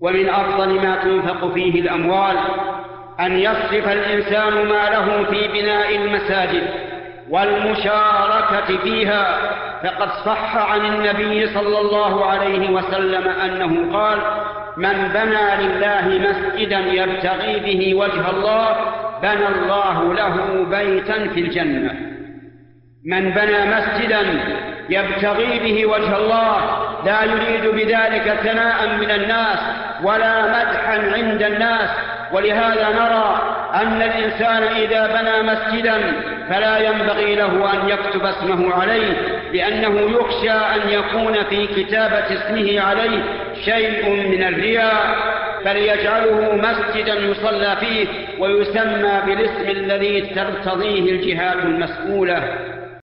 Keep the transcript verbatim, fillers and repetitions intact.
ومن أفضل ما تنفق فيه الأموال أن يصرف الإنسان ماله في بناء المساجد والمشاركة فيها، فقد صح عن النبي صلى الله عليه وسلم أنه قال: من بنى لله مسجدا يبتغي به وجه الله بنى الله له بيتا في الجنة. من بنى مسجدا يبتغي به وجه الله لا يريد بذلك ثناء من الناس ولا مدحا عند الناس، ولهذا نرى أن الإنسان إذا بنى مسجدا فلا ينبغي له أن يكتب اسمه عليه، لأنه يخشى أن يكون في كتابة اسمه عليه شيء من الرياء، فليجعله مسجدا يصلى فيه ويسمى بالاسم الذي ترتضيه الجهات المسؤولة.